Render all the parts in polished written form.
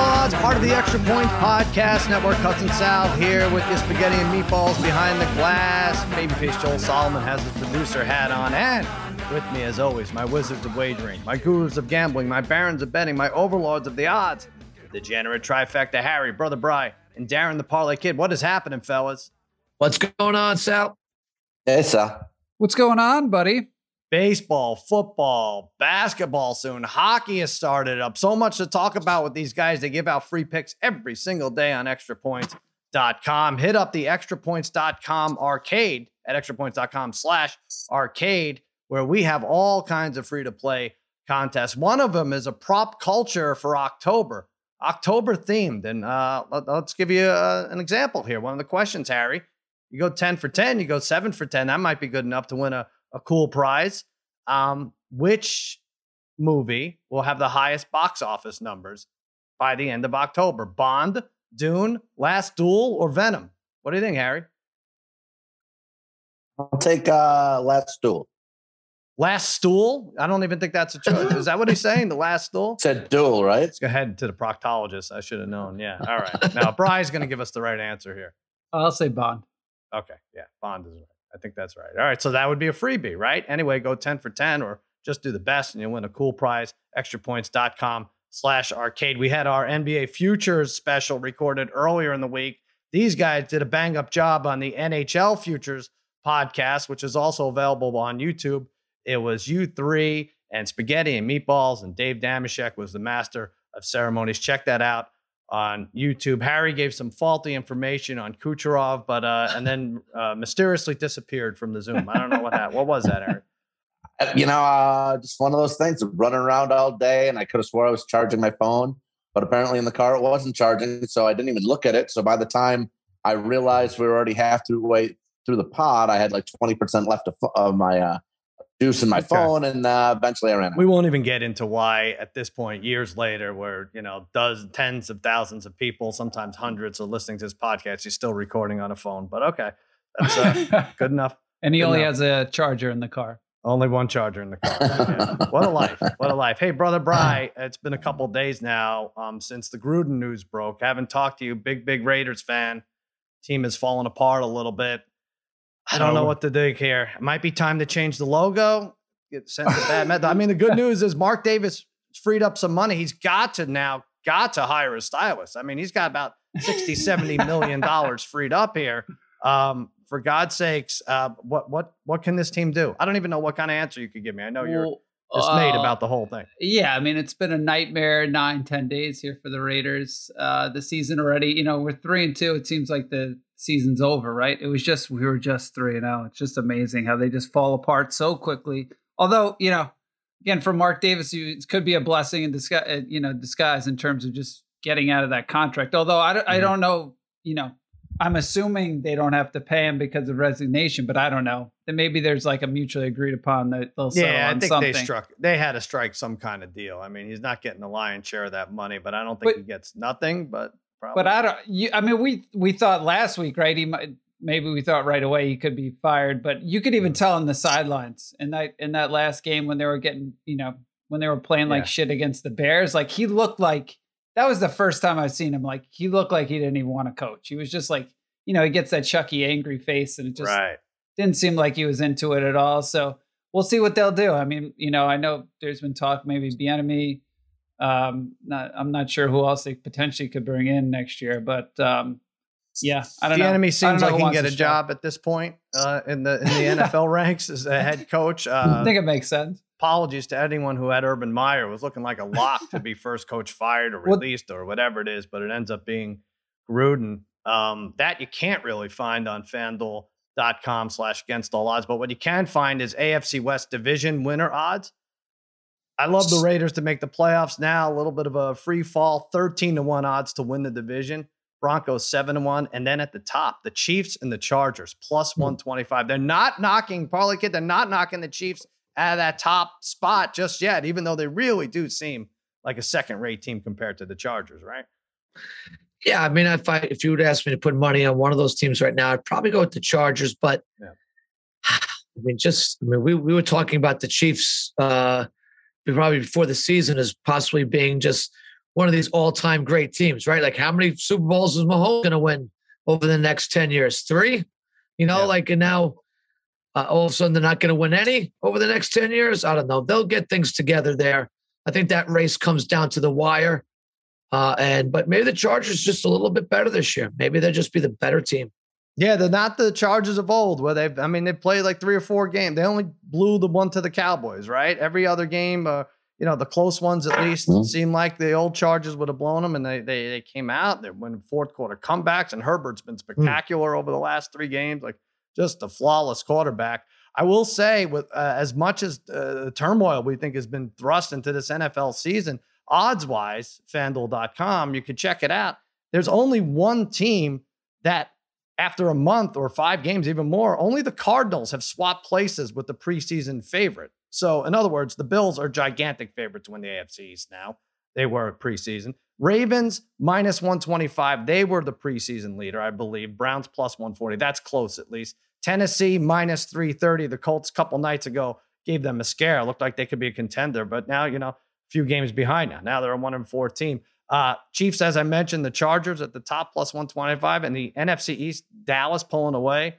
Odds, part of the Extra Points Podcast Network. Cousin Sal here with your spaghetti and meatballs behind the glass. Babyface Joel Solomon has his producer hat on. And with me, as always, my wizards of wagering, my gurus of gambling, my barons of betting, my overlords of the odds, the degenerate trifecta, Harry, Brother Bry, and Darren the Parlay Kid. What is happening, fellas? What's going on, Sal? Hey, Sal. What's going on, buddy? Baseball, football, basketball soon. Hockey has started up. So much to talk about with these guys. They give out free picks every single day on extrapoints.com. Hit up the extrapoints.com arcade at extrapoints.com/arcade, where we have all kinds of free-to-play contests. One of them is a prop culture for October themed. And let's give you an example here. One of the questions, Harry, you go 10 for 10, you go 7 for 10. That might be good enough to win a cool prize. Which movie will have the highest box office numbers by the end of October? Bond, Dune, Last Duel, or Venom? What do you think, Harry? I'll take Last Duel. Last Stool? I don't even think that's a choice. Is that what he's saying? The Last Stool? It's a duel, right? Let's go ahead to the proctologist. I should have known. Yeah. All right. Now, Bry's going to give us the right answer here. I'll say Bond. Okay. Yeah. Bond is right. I think that's right. All right. So that would be a freebie, right? Anyway, go 10 for 10 or just do the best and you'll win a cool prize. extrapoints.com/arcade. We had our NBA futures special recorded earlier in the week. These guys did a bang up job on the NHL futures podcast, which is also available on YouTube. It was you three and Spaghetti and Meatballs, and Dave Damashek was the master of ceremonies. Check that out on YouTube. Harry gave some faulty information on Kucherov, but and then mysteriously disappeared from the Zoom. I don't know what happened. What was that, Harry? You know, just one of those things of running around all day, and I could have swore I was charging my phone, but apparently in the car it wasn't charging, so I didn't even look at it. So by the time I realized we were already halfway through the pod, I had like 20% left of my juice in my phone, and eventually I ran out. We won't even get into why at this point, years later, where, you know, tens of thousands of people, sometimes hundreds, are listening to this podcast. He's still recording on a phone, but okay. That's good enough. And he only has a charger in the car. Only one charger in the car. Yeah. What a life. What a life. Hey, Brother Bry, it's been a couple days now since the Gruden news broke. I haven't talked to you. Big Raiders fan. Team has fallen apart a little bit. I don't know what to do here. It might be time to change the logo. Get sent to bad method. I mean, the good news is Mark Davis freed up some money. He's got to hire a stylist. I mean, he's got about $60-70 million freed up here. For God's sakes, what can this team do? I don't even know what kind of answer you could give me. I know you're dismayed about the whole thing. Yeah, I mean, it's been a nightmare 9-10 days here for the Raiders. The season already, you know, we're 3-2. It seems like the season's over, right? It was just, we were just 3-0. It's just amazing how they just fall apart so quickly. Although, you know, again, for Mark Davis, it could be a blessing in disguise, you know, in terms of just getting out of that contract. Although I don't know, you know, I'm assuming they don't have to pay him because of resignation, but I don't know. Then maybe there's like a mutually agreed upon that they'll settle on something. Yeah, I think they had to strike some kind of deal. I mean, he's not getting the lion's share of that money, but I don't think he gets nothing, but probably. But we thought last week, right? We thought right away he could be fired, but you could even tell on the sidelines in that last game when they were getting, you know, when they were playing like shit against the Bears, like he looked like, that was the first time I've seen him. Like he looked like he didn't even want to coach. He was just like, you know, he gets that Chucky angry face, and it just didn't seem like he was into it at all. So we'll see what they'll do. I mean, you know, I know there's been talk maybe Bieniemy. I'm not sure who else they potentially could bring in next year, but I don't know. Bieniemy seems like he can get a job at this point in the NFL ranks as a head coach. I think it makes sense. Apologies to anyone who had Urban Meyer. It was looking like a lock to be first coach fired or released or whatever it is, but it ends up being Gruden. That you can't really find on FanDuel.com/against all odds. But what you can find is AFC West division winner odds. I love the Raiders to make the playoffs now. A little bit of a free fall, 13-1 odds to win the division. Broncos 7-1. And then at the top, the Chiefs and the Chargers +125. They're not knocking, Parlay Kid, they're not knocking the Chiefs out of that top spot just yet, even though they really do seem like a second-rate team compared to the Chargers, right? Yeah, I mean, if you would ask me to put money on one of those teams right now, I'd probably go with the Chargers. But we were talking about the Chiefs probably before the season as possibly being just one of these all-time great teams, right? Like, how many Super Bowls is Mahomes going to win over the next 10 years? 3? You know, like, and now all of a sudden they're not going to win any over the next 10 years. I don't know. They'll get things together there. I think that race comes down to the wire. But maybe the Chargers just a little bit better this year. Maybe they'll just be the better team. Yeah, they're not the Chargers of old where they've, I mean, they played like 3 or 4 games. They only blew the one to the Cowboys, right? Every other game, you know, the close ones at least seem like the old Chargers would have blown them, and they came out. They're winning fourth quarter comebacks, and Herbert's been spectacular over the last 3 games, like just a flawless quarterback. I will say, with as much as the turmoil we think has been thrust into this NFL season, odds-wise, FanDuel.com, you can check it out. There's only one team that, after a month or 5 games, even more, only the Cardinals have swapped places with the preseason favorite. So, in other words, the Bills are gigantic favorites to win the AFC East now. They were preseason. Ravens, -125. They were the preseason leader, I believe. Browns, +140. That's close, at least. Tennessee, -330. The Colts, a couple nights ago, gave them a scare. It looked like they could be a contender, but now, you know, a few games behind now. Now they're a 1-4 team. Chiefs, as I mentioned, the Chargers at the top, +125, and the NFC East, Dallas pulling away,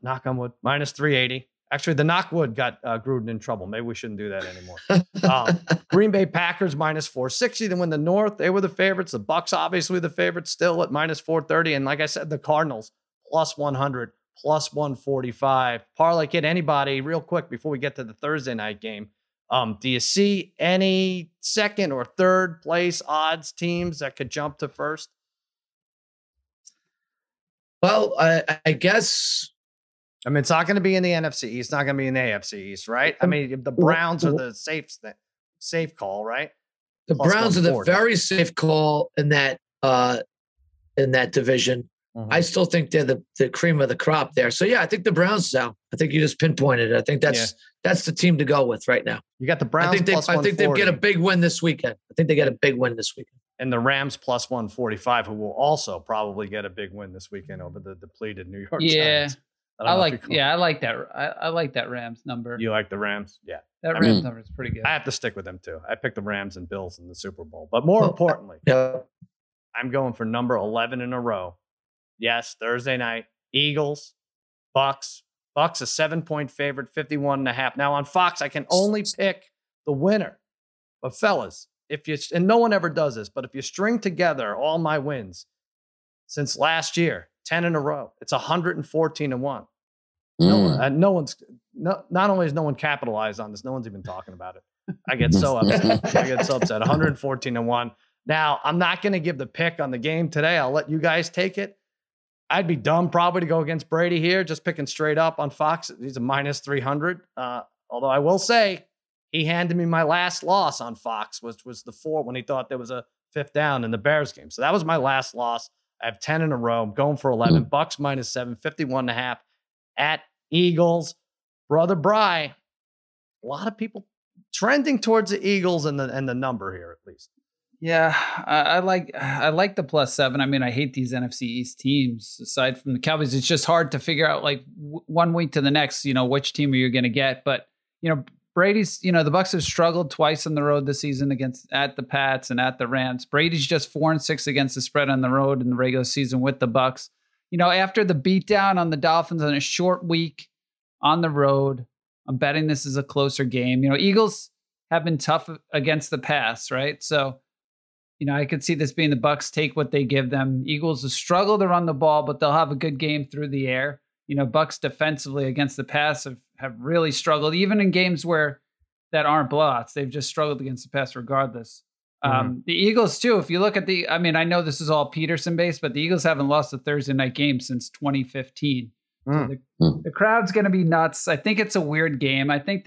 knock on wood, -380. Actually, the knock wood got Gruden in trouble. Maybe we shouldn't do that anymore. Green Bay Packers, -460. They win the North. They were the favorites. The Bucs, obviously the favorites, still at -430. And like I said, the Cardinals, +100, +145. Parlay Kid, anybody, real quick before we get to the Thursday night game, do you see any second or third place odds teams that could jump to first? Well, I guess. I mean, it's not going to be in the NFC East. It's not going to be in the AFC East, right? I mean, the Browns are the safe call, right? The Browns are the very safe call in that division. Mm-hmm. I still think they're the cream of the crop there. So, yeah, I think the Browns now. I think you just pinpointed it. I think that's the team to go with right now. You got the Browns. I think they get a big win this weekend. I think they get a big win this weekend. And the Rams, +145, who will also probably get a big win this weekend over the depleted New York Giants. I like that Rams number. You like the Rams? Yeah. That Rams number is pretty good. I have to stick with them too. I picked the Rams and Bills in the Super Bowl. But more importantly, I'm going for number 11 in a row. Yes, Thursday night, Eagles, Bucks. Bucks a 7-point favorite, 51.5. Now on Fox, I can only pick the winner. But fellas, and no one ever does this, but if you string together all my wins since last year, 10 in a row, it's 114-1. Not only is no one capitalized on this, no one's even talking about it. I get so upset. 114-1. Now, I'm not going to give the pick on the game today. I'll let you guys take it. I'd be dumb probably to go against Brady here, just picking straight up on Fox. He's a -300. Although I will say he handed me my last loss on Fox, which was the 4 when he thought there was a 5th down in the Bears game. So that was my last loss. I have 10 in a row. I'm going for 11. Bucks -7, 51.5 at Eagles. Brother Bry, a lot of people trending towards the Eagles and the number here at least. Yeah, I like the +7. I mean, I hate these NFC East teams. Aside from the Cowboys, it's just hard to figure out like one week to the next, you know, which team are you going to get? But, you know, Brady's, you know, the Bucs have struggled twice on the road this season at the Pats and at the Rams. Brady's just 4-6 against the spread on the road in the regular season with the Bucs. You know, after the beatdown on the Dolphins on a short week on the road, I'm betting this is a closer game. You know, Eagles have been tough against the pass, right? So, you know, I could see this being the Bucs take what they give them. Eagles will struggle to run the ball, but they'll have a good game through the air. You know, Bucs defensively against the pass have really struggled, even in games where that aren't blowouts. They've just struggled against the pass regardless. The Eagles, too, if you look at I mean, I know this is all Peterson-based, but the Eagles haven't lost a Thursday night game since 2015. So the crowd's going to be nuts. I think it's a weird game. I think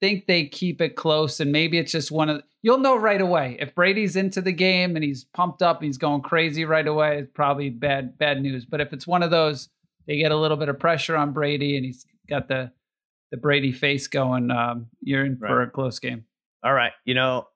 they keep it close, and maybe it's just you'll know right away if Brady's into the game and he's pumped up and he's going crazy right away. It's probably bad news. But if it's one of those, they get a little bit of pressure on Brady and he's got the Brady face going. You're in for a close game. All right, you know,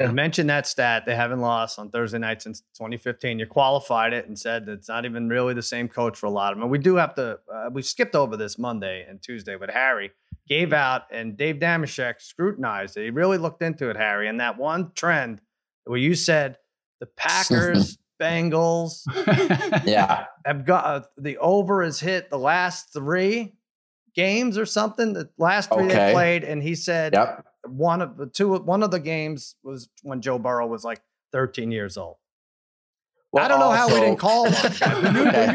I mentioned that stat. They haven't lost on Thursday night since 2015. You qualified it and said that it's not even really the same coach for a lot of them. And we do have to. We skipped over this Monday and Tuesday with Harry. Gave out, and Dave Damashek scrutinized it. He really looked into it, Harry. And that one trend where you said the Packers, Bengals. Yeah. Have got the over is hit the last three games or something. The last three they played. And he said one of the games was when Joe Burrow was like 13 years old. Well, I don't know how we didn't call one.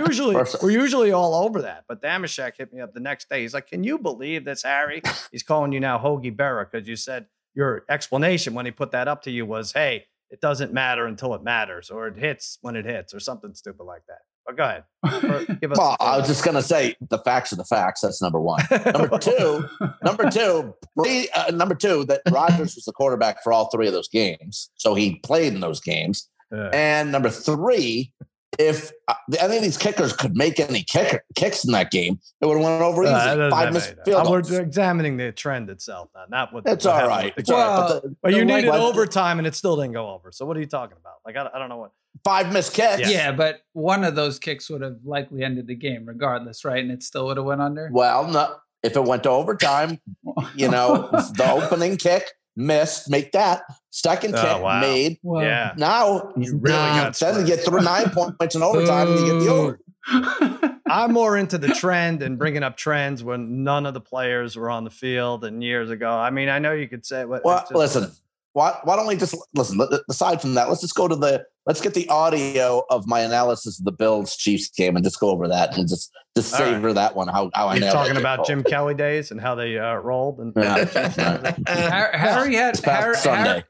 We're usually all over that. But Damashek hit me up the next day. He's like, can you believe this, Harry? He's calling you now Hoagie Berra because you said your explanation when he put that up to you was, hey, it doesn't matter until it matters, or it hits when it hits, or something stupid like that. But go ahead. I was just going to say the facts are the facts. That's number one. Number two, that Rodgers was the quarterback for all three of those games. So he played in those games. And number three, if I think these kickers could make any kicks in that game, it would have went over easy. 5 minutes field goals. We're examining the trend itself now, not what. It's all right. But you needed overtime, and it still didn't go over. So what are you talking about? Like I don't know what. 5 missed kicks. Yeah. Yeah, but one of those kicks would have likely ended the game, regardless, right? And it still would have went under. Well, no, if it went to overtime, you know, the opening kick. Missed, make that second kick made. Well, yeah. Now you really got to get through 9 points in overtime and you get the over. I'm more into the trend and bringing up trends when none of the players were on the field and years ago. I mean, I know you could say what. Well, listen, why don't we just listen? Aside from that, let's just go to let's get the audio of my analysis of the Bills Chiefs game and just go over that and just savor that one. How I know talking about Jim Kelly days and how they rolled and Harry had a good Sunday.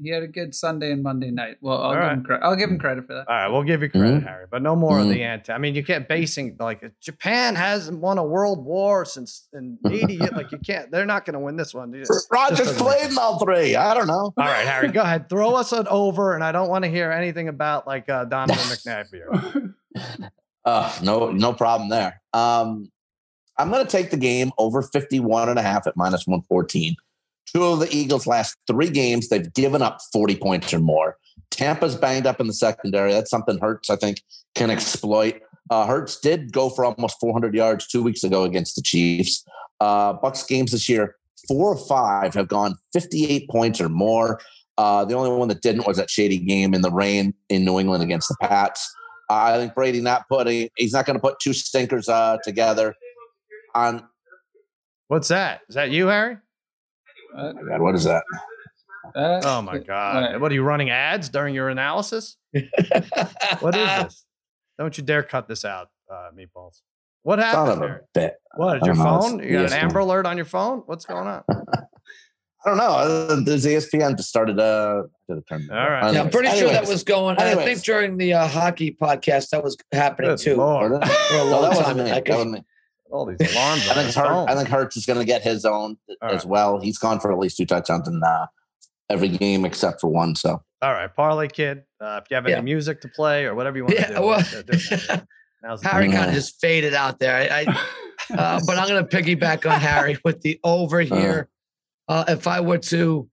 He had a good Sunday and Monday night. Well, I'll give him credit for that. All right, we'll give you credit, Harry, but no more of the anti. I mean, you can't basing like Japan hasn't won a world war since in 80. Like you can't. They're not going to win this one. Rodgers played in all three. I don't know. All right, Harry, go ahead. Throw us an over, and I don't want to hear anything about like Donovan McNabb here. No problem there. I'm going to take the game over 51.5 at -114. Two of the Eagles' last three games, they've given up 40 points or more. Tampa's banged up in the secondary. That's something Hurts, I think, can exploit. Hurts did go for almost 400 yards 2 weeks ago against the Chiefs. Bucs games this year, 4 of 5 have gone 58 points or more. The only one that didn't was that shady game in the rain in New England against the Pats. I think Brady he's not going to put two stinkers together. What's that? Is that you, Harry? Oh God, what is that? Oh my God. What are you running ads during your analysis? What is this? Don't you dare cut this out, Meatballs. What happened there? What is your phone? You got an Amber Alert on your phone? What's going on? I don't know. There's ESPN just started to turn. All right. Yeah, I'm pretty sure that was going on. I think during the hockey podcast that was happening too. That wasn't me. All these alarms. I think Hurts is going to get his own as well. He's gone for at least 2 touchdowns in every game except for one. So, all right, Parlay Kid. If you have any music to play or whatever you want to do, Harry kind of just faded out there. But I'm going to piggyback on Harry with the over here. If I were to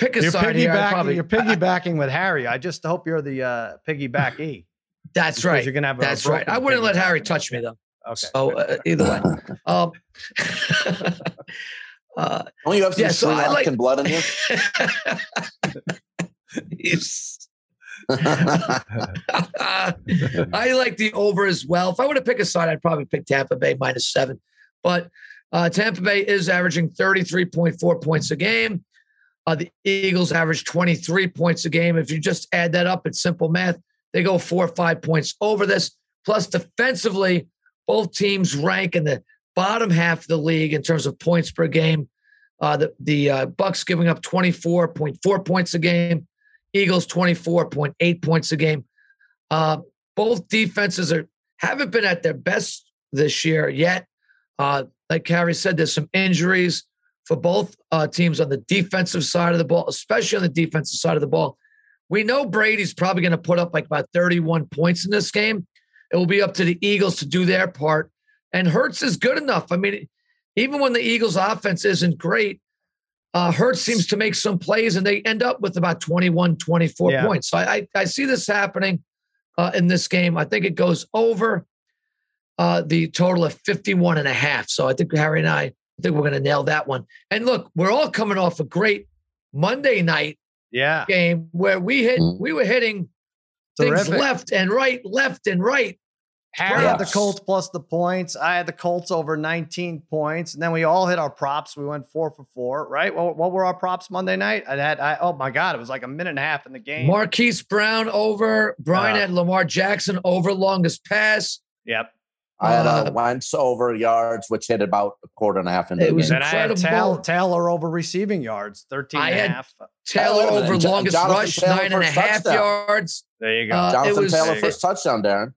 pick a side here, you're piggybacking with Harry. I just hope you're the piggyback. That's right. You're going to have. That's right. I wouldn't let Harry touch me though. Okay. So either way, don't you have some Sri Lankan blood in you? I like the over as well. If I were to pick a side, I'd probably pick Tampa Bay -7. But Tampa Bay is averaging 33.4 points a game. The Eagles average 23 points a game. If you just add that up, it's simple math. They go 4 or 5 points over this. Plus, defensively, both teams rank in the bottom half of the league in terms of points per game. The Bucs giving up 24.4 points a game. Eagles 24.8 points a game. Both defenses haven't been at their best this year yet. Like Harry said, there's some injuries for both teams on the defensive side of the ball, especially on the defensive side of the ball. We know Brady's probably going to put up like about 31 points in this game. It will be up to the Eagles to do their part. And Hurts is good enough. I mean, even when the Eagles' offense isn't great, Hurts seems to make some plays, and they end up with about 21, 24 points. So I see this happening in this game. I think it goes over the total of 51.5. So I think Harry and I I think we're going to nail that one. And look, we're all coming off a great Monday night game where we were hitting terrific things left and right. Harry had the Colts plus the points. I had the Colts over 19 points. And then we all hit our props. We went 4 for 4, right? What were our props Monday night? Oh my God, it was like a minute and a half in the game. Marquise Brown over. Brian had Lamar Jackson over longest pass. Yep. I had Wentz over yards, which hit about a quarter and a half into the game. And incredible. I had Taylor over receiving yards, 13 and a half. Taylor over longest rush, 9.5 yards. There you go. Jonathan Taylor first touchdown, Darren.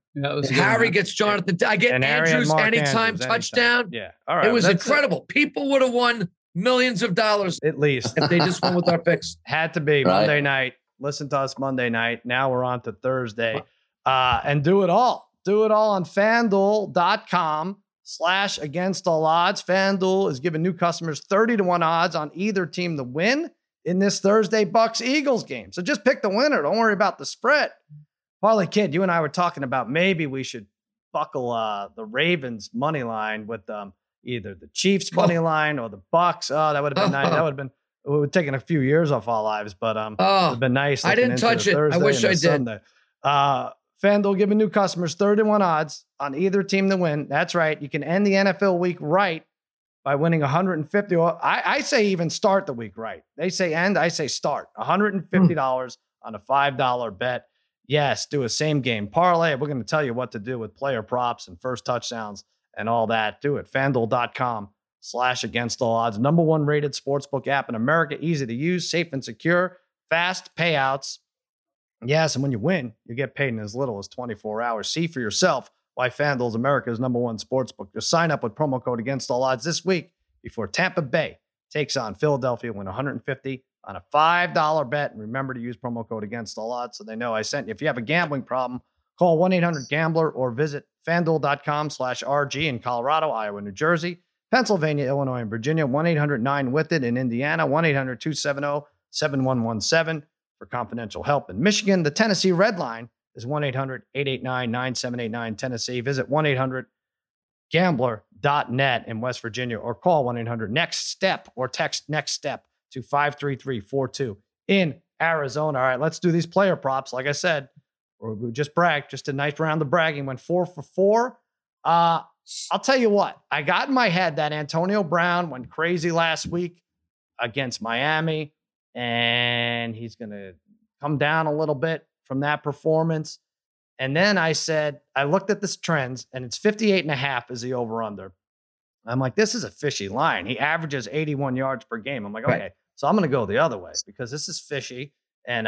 Harry gets Jonathan. I get Andrews anytime touchdown. Yeah, all right. It was incredible. People would have won millions of dollars at least if they just went with our picks. Had to be Monday night. Listen to us Monday night. Now we're on to Thursday, and do it all. Do it all on FanDuel.com/against all odds. FanDuel is giving new customers 30-1 odds on either team to win in this Thursday Bucks-Eagles game. So just pick the winner. Don't worry about the spread. Parlay Kid, you and I were talking about maybe we should buckle the Ravens money line with either the Chiefs money line or the Bucks. Oh, that would have been nice. That would have been we were taking a few years off our lives, but it would have been nice. I didn't touch it. I wish I did. Sunday. FanDuel giving new customers 30-1 odds on either team to win. That's right. You can end the NFL week right by winning 150. I say even start the week right. They say end. I say start. $150 on a $5 bet. Yes, do a same game parlay. We're going to tell you what to do with player props and first touchdowns and all that. Do it. FanDuel.com/against all odds. Number one rated sportsbook app in America. Easy to use, safe and secure, fast payouts. Yes, and when you win, you get paid in as little as 24 hours. See for yourself why FanDuel is America's #1 sportsbook. Just sign up with promo code Against All Odds this week before Tampa Bay takes on Philadelphia. Win $150 on a $5 bet. And remember to use promo code Against All Odds so they know I sent you. If you have a gambling problem, call 1-800-GAMBLER or visit FanDuel.com/RG in Colorado, Iowa, New Jersey, Pennsylvania, Illinois, and Virginia. 1-800-9-WITH-IT in Indiana. 1-800-270-7117. For confidential help in Michigan. The Tennessee Red Line is 1-800-889-9789 Tennessee. Visit 1-800-GAMBLER.net in West Virginia or call 1-800-NEXT-STEP or text Next Step to 53342 in Arizona. All right, let's do these player props. Like I said, we just bragged, just a nice round of bragging. Went 4 for 4. I'll tell you what, I got in my head that Antonio Brown went crazy last week against Miami. And he's going to come down a little bit from that performance. And then I said, I looked at this trends and it's 58.5 is the over under. I'm like, this is a fishy line. He averages 81 yards per game. I'm like, okay, so I'm going to go the other way because this is fishy. And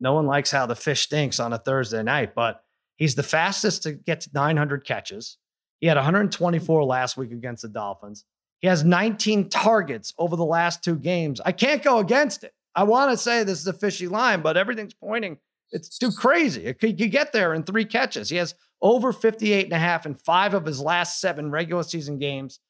no one likes how the fish stinks on a Thursday night, but he's the fastest to get to 900 catches. He had 124 last week against the Dolphins. He has 19 targets over the last 2 games. I can't go against it. I want to say this is a fishy line, but everything's pointing. It's too crazy. It could, you get there in 3 catches. He has over 58.5 in 5 of his last 7 regular season games.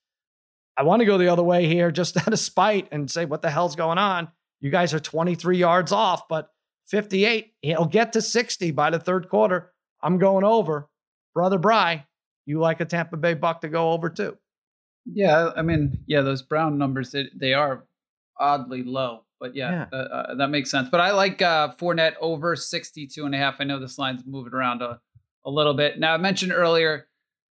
I want to go the other way here just out of spite and say, what the hell's going on? You guys are 23 yards off, but 58, he'll get to 60 by the 3rd quarter. I'm going over. Brother Bry, you like a Tampa Bay Buck to go over too. Yeah, I mean, those Brown numbers, they are oddly low, but that makes sense. But I like Fournette over 62.5. I know this line's moving around a little bit. Now, I mentioned earlier,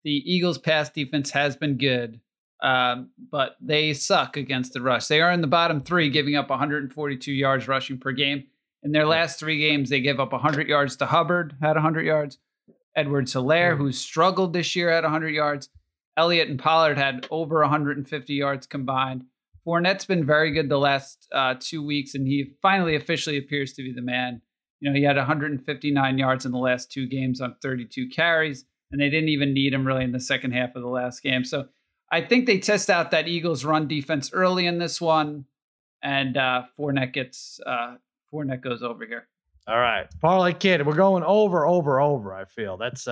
the Eagles' pass defense has been good, but they suck against the rush. They are in the bottom 3, giving up 142 yards rushing per game. In their last 3 games, they gave up 100 yards to Hubbard, had 100 yards. Edwards-Helaire, who struggled this year, had 100 yards. Elliott and Pollard had over 150 yards combined. Fournette's been very good the last 2 weeks, and he finally officially appears to be the man. You know, he had 159 yards in the last 2 games on 32 carries, and they didn't even need him really in the second half of the last game. So I think they test out that Eagles run defense early in this one, and Fournette goes over here. All right. Parlay Kid, we're going over, I feel. That's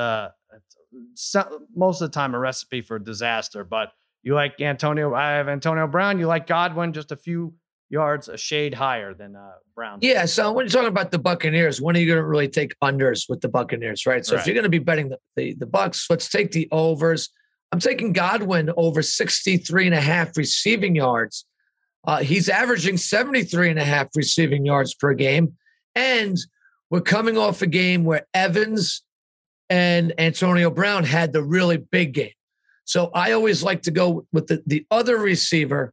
most of the time a recipe for disaster, but you like Antonio. I have Antonio Brown. You like Godwin just a few yards, a shade higher than Brown. Yeah, so when you're talking about the Buccaneers, when are you going to really take unders with the Buccaneers, right? So if you're going to be betting the Bucs, let's take the overs. I'm taking Godwin over 63.5 receiving yards. He's averaging 73.5 receiving yards per game. And we're coming off a game where Evans and Antonio Brown had the really big game. So I always like to go with the other receiver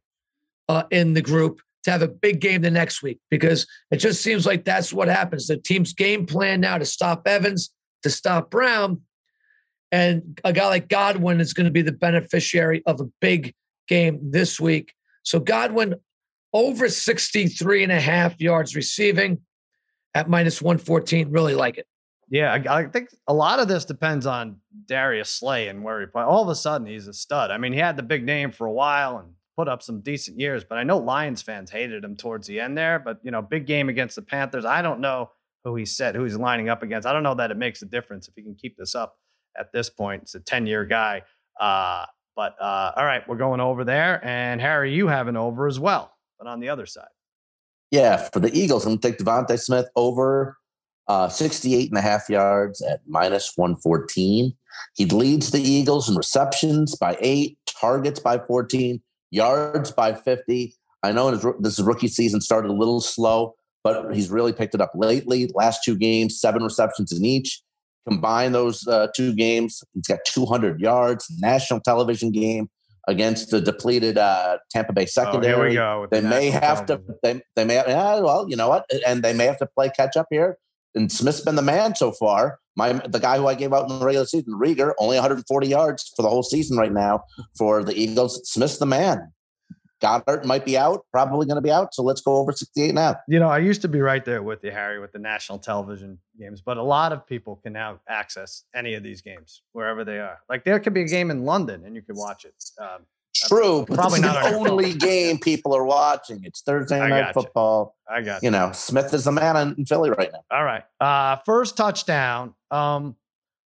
in the group to have a big game the next week, because it just seems like that's what happens. The team's game plan now to stop Evans, to stop Brown, and a guy like Godwin is going to be the beneficiary of a big game this week. So Godwin over 63.5 yards receiving at -114. Really like it. Yeah, I think a lot of this depends on Darius Slay and where he plays. All of a sudden, he's a stud. I mean, he had the big name for a while and put up some decent years, but I know Lions fans hated him towards the end there. But, you know, big game against the Panthers. I don't know who he said, who he's lining up against. I don't know that it makes a difference if he can keep this up at this point. It's a 10-year guy. All right, we're going over there. And, Harry, you have an over as well, but on the other side. Yeah, for the Eagles, I'm going to take Devontae Smith over 68.5 yards at -114. He leads the Eagles in receptions by 8, targets by 14, yards by 50. I know this rookie season started a little slow, but he's really picked it up lately. Last two games, 7 receptions in each. Combine those two games, he's got 200 yards. National television game against the depleted Tampa Bay secondary. Oh, here we go. They may have to. They may. Well, you know what? And they may have to play catch up here. And Smith's been the man so far. The guy who I gave out in the regular season, Rieger, only 140 yards for the whole season right now for the Eagles. Smith's the man. Goddard might be out, probably going to be out. So let's go over 68 now. You know, I used to be right there with you, Harry, with the national television games. But a lot of people can now access any of these games wherever they are. Like there could be a game in London and you could watch it. True, but probably not the only game people are watching. It's Thursday night football. I got you. You know, Smith is the man in Philly right now. All right. First touchdown.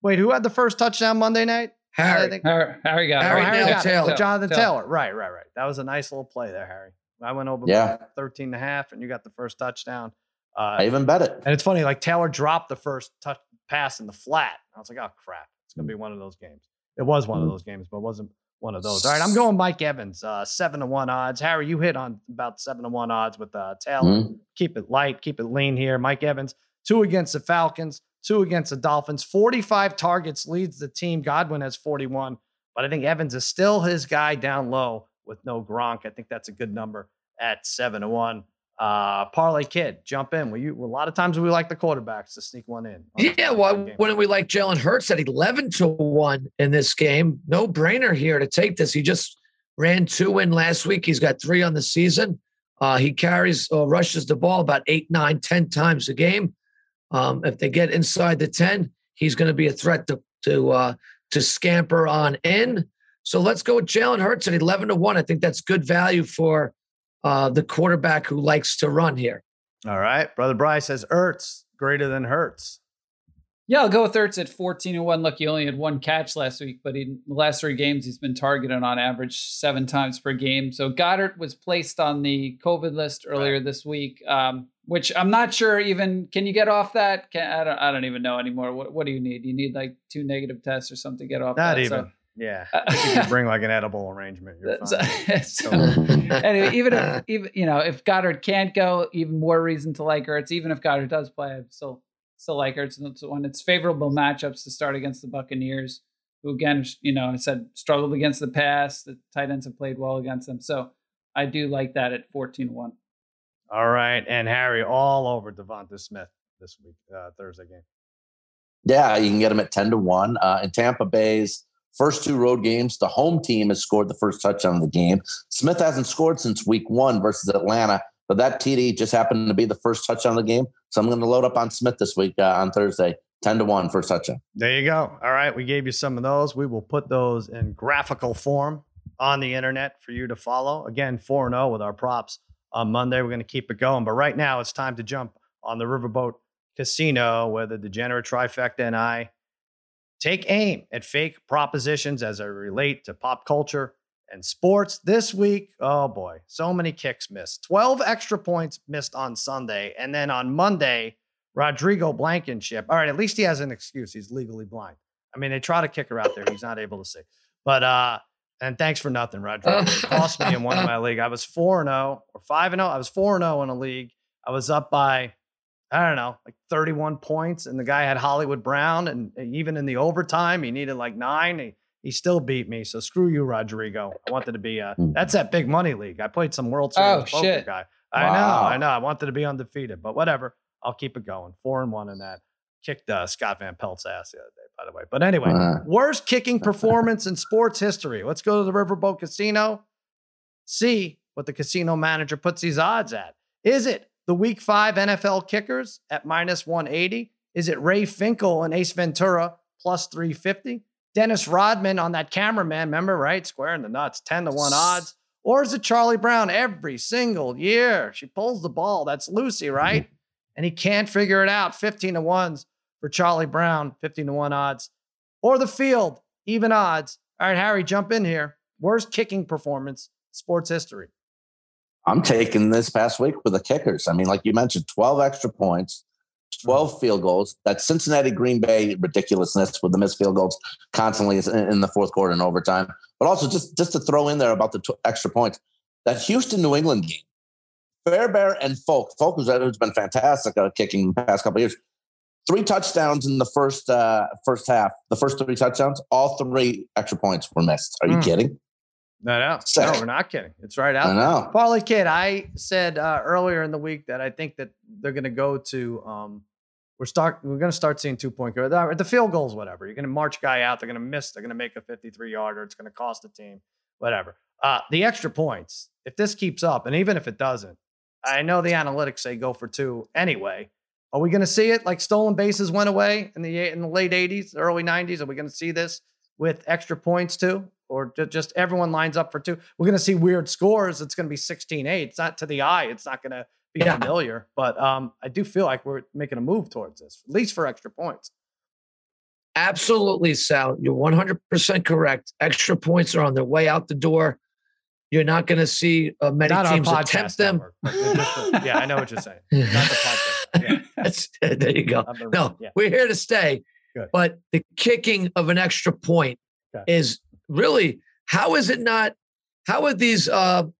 Wait, who had the first touchdown Monday night? Harry got it. Jonathan Taylor. Right. That was a nice little play there, Harry. I went over 13.5, and you got the first touchdown. I even bet it. And it's funny, like Taylor dropped the first touch pass in the flat. I was like, oh, crap. It's going to be one of those games. It was one of those games, but it wasn't one of those. All right, I'm going Mike Evans, 7-1 odds. Harry, you hit on about 7-1 odds with Taylor. Mm-hmm. Keep it light, keep it lean here. Mike Evans, 2 against the Falcons. 2 against the Dolphins, 45 targets leads the team. Godwin has 41, but I think Evans is still his guy down low with no Gronk. I think that's a good number at 7-1. Parlay Kid, jump in. A lot of times we like the quarterbacks to sneak one in. Yeah, wouldn't we like Jalen Hurts at 11-1 in this game? No brainer here to take this. He just ran 2 in last week. He's got 3 on the season. He carries or rushes the ball about 8, 9, 10 times a game. If they get inside the 10, he's going to be a threat to scamper on in. So let's go with Jalen Hurts at 11-1. I think that's good value for the quarterback who likes to run here. All right. Brother Bry says Ertz greater than Hurts. Yeah, I'll go with Ertz at 14-1. Look, he only had 1 catch last week, but in the last 3 games, he's been targeted on average 7 times per game. So Goddard was placed on the COVID list earlier this week, which I'm not sure even, can you get off that? I don't even know anymore. What do you need? You need like 2 negative tests or something to get off that? Not even. So, yeah. If you bring like an edible arrangement, you're fine. Anyway, if Goddard can't go, even more reason to like Ertz. Even if Goddard does play, I'm still like Ertz when it's favorable matchups to start against the Buccaneers, who again, I said struggled against the pass. The tight ends have played well against them. So I do like that at 14-1. All right. And Harry all over Devonta Smith this week, Thursday game. Yeah, you can get him at 10-1. In Tampa Bay's first 2 road games, the home team has scored the first touchdown of the game. Smith hasn't scored since week 1 versus Atlanta, but that TD just happened to be the first touchdown of the game. So I'm going to load up on Smith this week on Thursday, 10-1 first touchdown. There you go. All right. We gave you some of those. We will put those in graphical form on the internet for you to follow. Again, 4-0 with our props on Monday. We're going to keep it going. But right now it's time to jump on the Riverboat Casino where the Degenerate Trifecta and I take aim at fake propositions as I relate to pop culture and sports this week. Oh boy, so many kicks missed. 12 extra points missed on Sunday. And then on Monday, Rodrigo Blankenship. All right, at least he has an excuse. He's legally blind. I mean, they try to kick her out there. He's not able to see. But and thanks for nothing, Rodrigo. It cost me in one of my league. I was 4-0 or 5-0. I was 4-0 in a league. I was up by, I don't know, like 31 points. And the guy had Hollywood Brown. And even in the overtime, he needed like 9. He still beat me. So screw you, Rodrigo. I wanted to be that's that big money league. I played some World Series poker guy. I know. I wanted to be undefeated, but whatever. I'll keep it going. 4-1 in that. Kicked Scott Van Pelt's ass the other day, by the way. But anyway, worst kicking performance in sports history. Let's go to the Riverboat Casino. See what the casino manager puts these odds at. Is it the Week 5 NFL kickers at -180? Is it Ray Finkel and Ace Ventura +350? Dennis Rodman on that cameraman, remember, right? Square in the nuts, 10-1 odds. Or is it Charlie Brown every single year? She pulls the ball. That's Lucy, right? And he can't figure it out. 15-1s for Charlie Brown, 15-1 odds. Or the field, even odds. All right, Harry, jump in here. Worst kicking performance, sports history. I'm taking this past week with the kickers. I mean, like you mentioned, 12 extra points, 12 field goals. That Cincinnati Green Bay ridiculousness with the missed field goals constantly in the fourth quarter and overtime. But also just to throw in there about the extra points, that Houston New England game, Fairbairn and Folk who's been fantastic at kicking the past couple of years. 3 touchdowns in the first half. The first 3 touchdowns, all 3 extra points were missed. Are you kidding? No, we're not kidding. It's right out. I know. Parlay Kid, I said earlier in the week that I think that they're going to go to we're going to start seeing 2-point go. The field goals, whatever. You're going to march guy out. They're going to miss. They're going to make a 53-yarder. It's going to cost the team. Whatever. The extra points. If this keeps up, and even if it doesn't, I know the analytics say go for 2 anyway. Are we going to see it? Like stolen bases went away in the late 80s, early 90s. Are we going to see this with extra points too? Or just everyone lines up for 2? We're going to see weird scores. It's going to be 16-8. It's not to the eye. It's not going to be familiar. But I do feel like we're making a move towards this, at least for extra points. Absolutely, Sal. You're 100% correct. Extra points are on their way out the door. You're not going to see many teams attempt them. Yeah, I know what you're saying. Not the podcast. Yeah. There you go. We're here to stay. Good. But the kicking of an extra point is really, how is it not? How are these analytics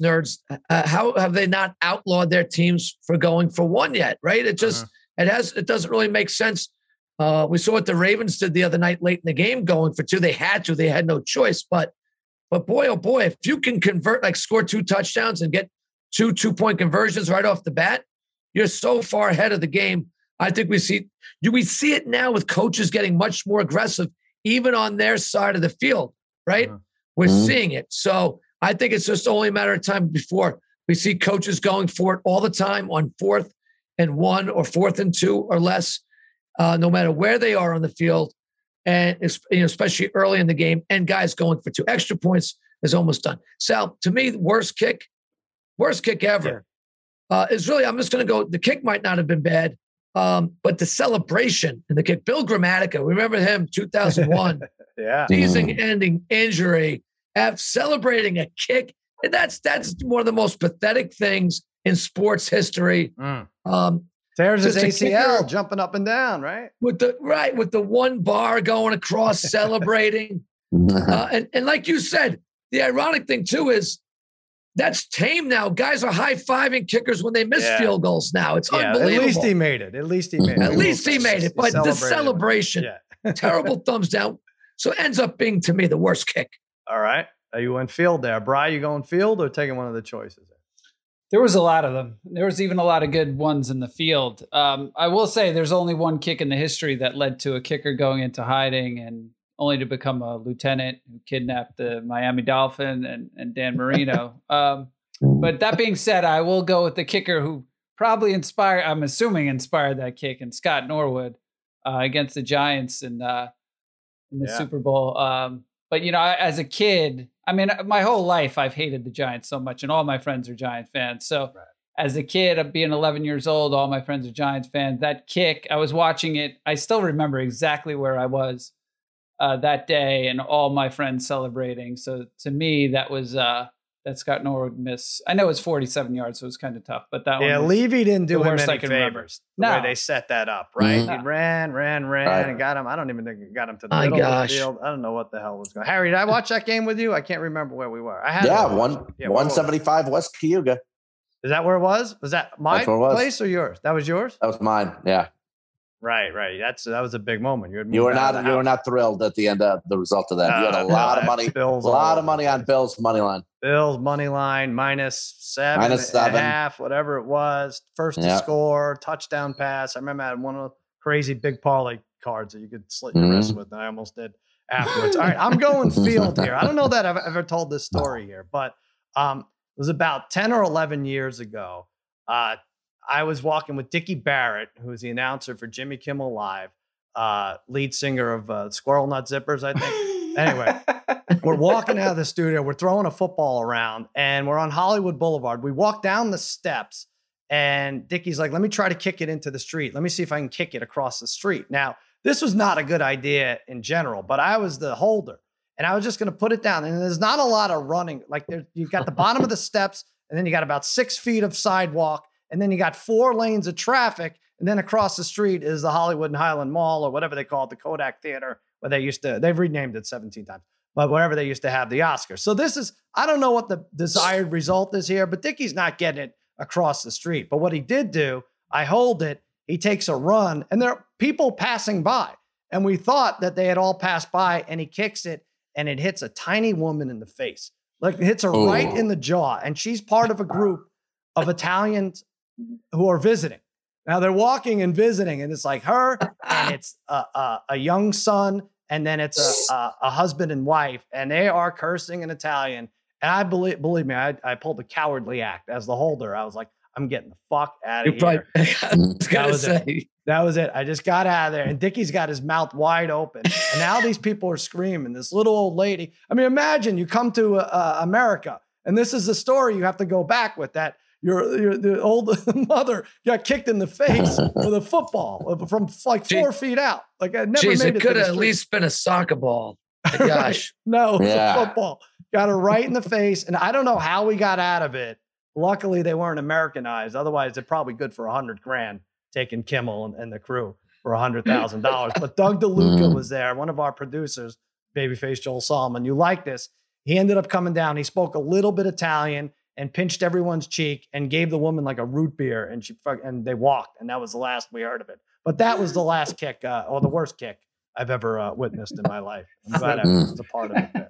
nerds? How have they not outlawed their teams for going for 1 yet? Right? It just it doesn't really make sense. We saw what the Ravens did the other night, late in the game, going for 2. They had to. They had no choice. But boy, oh boy, if you can convert, like score 2 touchdowns and get 2 two-point conversions right off the bat, you're so far ahead of the game. I think we see it now with coaches getting much more aggressive, even on their side of the field, right? Yeah. We're seeing it. So I think it's just only a matter of time before we see coaches going for it all the time on 4th and 1 or 4th and 2 or less, no matter where they are on the field. And especially early in the game, and guys going for 2 extra points is almost done. Sal, to me, worst kick ever is really. I'm just going to go. The kick might not have been bad, but the celebration and the kick. Bill Gramatica, remember him, 2001, season-ending injury, celebrating a kick. And that's one of the most pathetic things in sports history. Tears his ACL, jumping up and down, right? With the one bar going across, celebrating. And like you said, the ironic thing too is that's tame now. Guys are high-fiving kickers when they miss field goals now. It's unbelievable. At least he made it. But the celebration, terrible thumbs down. So it ends up being, to me, the worst kick. All right. Are you on field there? Bry, you going field or taking one of the choices? There was a lot of them. There was even a lot of good ones in the field. I will say there's only one kick in the history that led to a kicker going into hiding and only to become a lieutenant who kidnapped the Miami Dolphin and Dan Marino. But that being said, I will go with the kicker who probably inspired that kick, and Scott Norwood against the Giants in the Super Bowl. But, as a kid, I mean, my whole life I've hated the Giants so much, and all my friends are Giant fans. So as a kid, I'm being 11 years old, all my friends are Giants fans. That kick, I was watching it. I still remember exactly where I was that day and all my friends celebrating. So to me, that was that Scott Norwood missed. I know it's 47 yards, so it's kind of tough, but that one. Yeah, Levy didn't do him any favors. The way they set that up, right? Mm-hmm. He ran, right, and got him. I don't even think he got him to the middle of the field. I don't know what the hell was going on. Harry, did I watch that game with you? I can't remember where we were. I had 175 West Cayuga. Is that where it was? Was that my place or yours? That was yours? That was mine, yeah. Right. That was a big moment. You were not thrilled at the end of the result of that. You had a lot of money. On Bills money line. Bills money line minus seven and a half, whatever it was. First to score, touchdown pass. I remember I had one of the crazy big parlay cards that you could slit your wrist with, and I almost did afterwards. All right, I'm going field here. I don't know that I've ever told this story here, but it was about 10 or 11 years ago. I was walking with Dickie Barrett, who is the announcer for Jimmy Kimmel Live, lead singer of Squirrel Nut Zippers, I think. Anyway, we're walking out of the studio. We're throwing a football around, and we're on Hollywood Boulevard. We walk down the steps, and Dickie's like, let me try to kick it into the street. Let me see if I can kick it across the street. Now, this was not a good idea in general, but I was the holder, and I was just going to put it down. And there's not a lot of running. Like, you've got the bottom of the steps, and then you got about 6 feet of sidewalk, and then you got 4 lanes of traffic, and then across the street is the Hollywood and Highland Mall, or whatever they call it, the Kodak Theater, where they've renamed it 17 times, but wherever they used to have the Oscars. So I don't know what the desired result is here, but Dickie's not getting it across the street. But what he did do, I hold it, he takes a run, and there are people passing by. And we thought that they had all passed by, and he kicks it, and it hits a tiny woman in the face. Like, it hits her right in the jaw, and she's part of a group of Italians who are visiting. Now they're walking and visiting, and it's like her, and it's a young son, and then it's a husband and wife, and they are cursing in Italian. And I believe me, I pulled a cowardly act as the holder. I was like, I'm getting the fuck out of here. That was it. I just got out of there, and Dickie's got his mouth wide open, and now these people are screaming. This little old lady. I mean, imagine you come to America, and this is the story you have to go back with that. Your the old mother got kicked in the face with a football from like 4 feet out. Like, I never made it. It could have at least been a soccer ball. Gosh, right? No, it was a football. Got her right in the face, and I don't know how we got out of it. Luckily, they weren't Americanized. Otherwise, they're probably good for $100,000, taking Kimmel and the crew for $100,000. But Doug DeLuca was there, one of our producers, Babyface Joel Solomon. You like this? He ended up coming down. He spoke a little bit Italian, and pinched everyone's cheek and gave the woman like a root beer, and they walked, and that was the last we heard of it. But that was the last kick, or the worst kick I've ever witnessed in my life. I'm glad I was a part of it.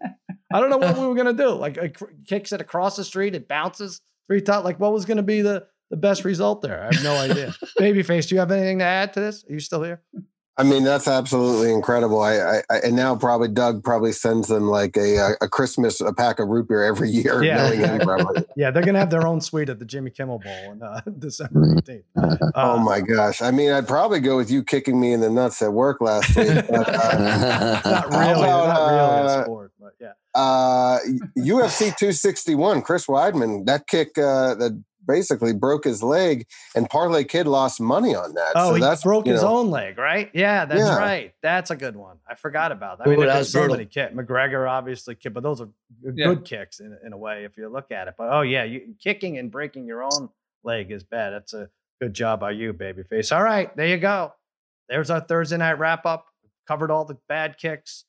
I don't know what we were gonna do. Like, it kicks it across the street, it bounces 3 times. Like, what was gonna be the best result there? I have no idea. Babyface, do you have anything to add to this? Are you still here? I mean, that's absolutely incredible. I and now probably Doug sends them like a Christmas, a pack of root beer every year. Yeah, they're going to have their own suite at the Jimmy Kimmel Bowl on December 18th. Oh my gosh. I mean, I'd probably go with you kicking me in the nuts at work last week. But, not really a sport, but yeah. UFC 261, Chris Weidman, that kick, that basically broke his leg, and Parlay Kid lost money on that. Oh, so he broke his own leg, right? Yeah, that's right. That's a good one. I forgot about that. I mean, there's so many kicks. McGregor obviously kicked, but those are good kicks in a way if you look at it. But kicking and breaking your own leg is bad. That's a good job by you, Babyface. All right, there you go. There's our Thursday night wrap up. Covered all the bad kicks.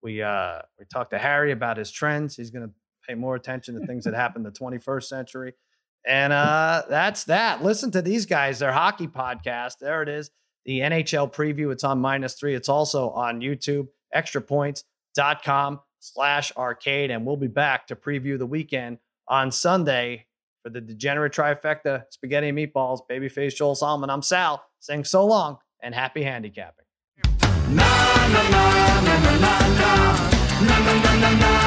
We talked to Harry about his trends. He's going to pay more attention to things that happen in the 21st century. And that's that. Listen to these guys, their hockey podcast. There it is. The NHL preview. It's on -3. It's also on YouTube, extrapoints.com/arcade. And we'll be back to preview the weekend on Sunday for the degenerate trifecta, spaghetti and meatballs, Babyface Joel Solomon. I'm Sal, saying so long and happy handicapping. Na, na, na, na, na, na, na. Na, na, na, na, na.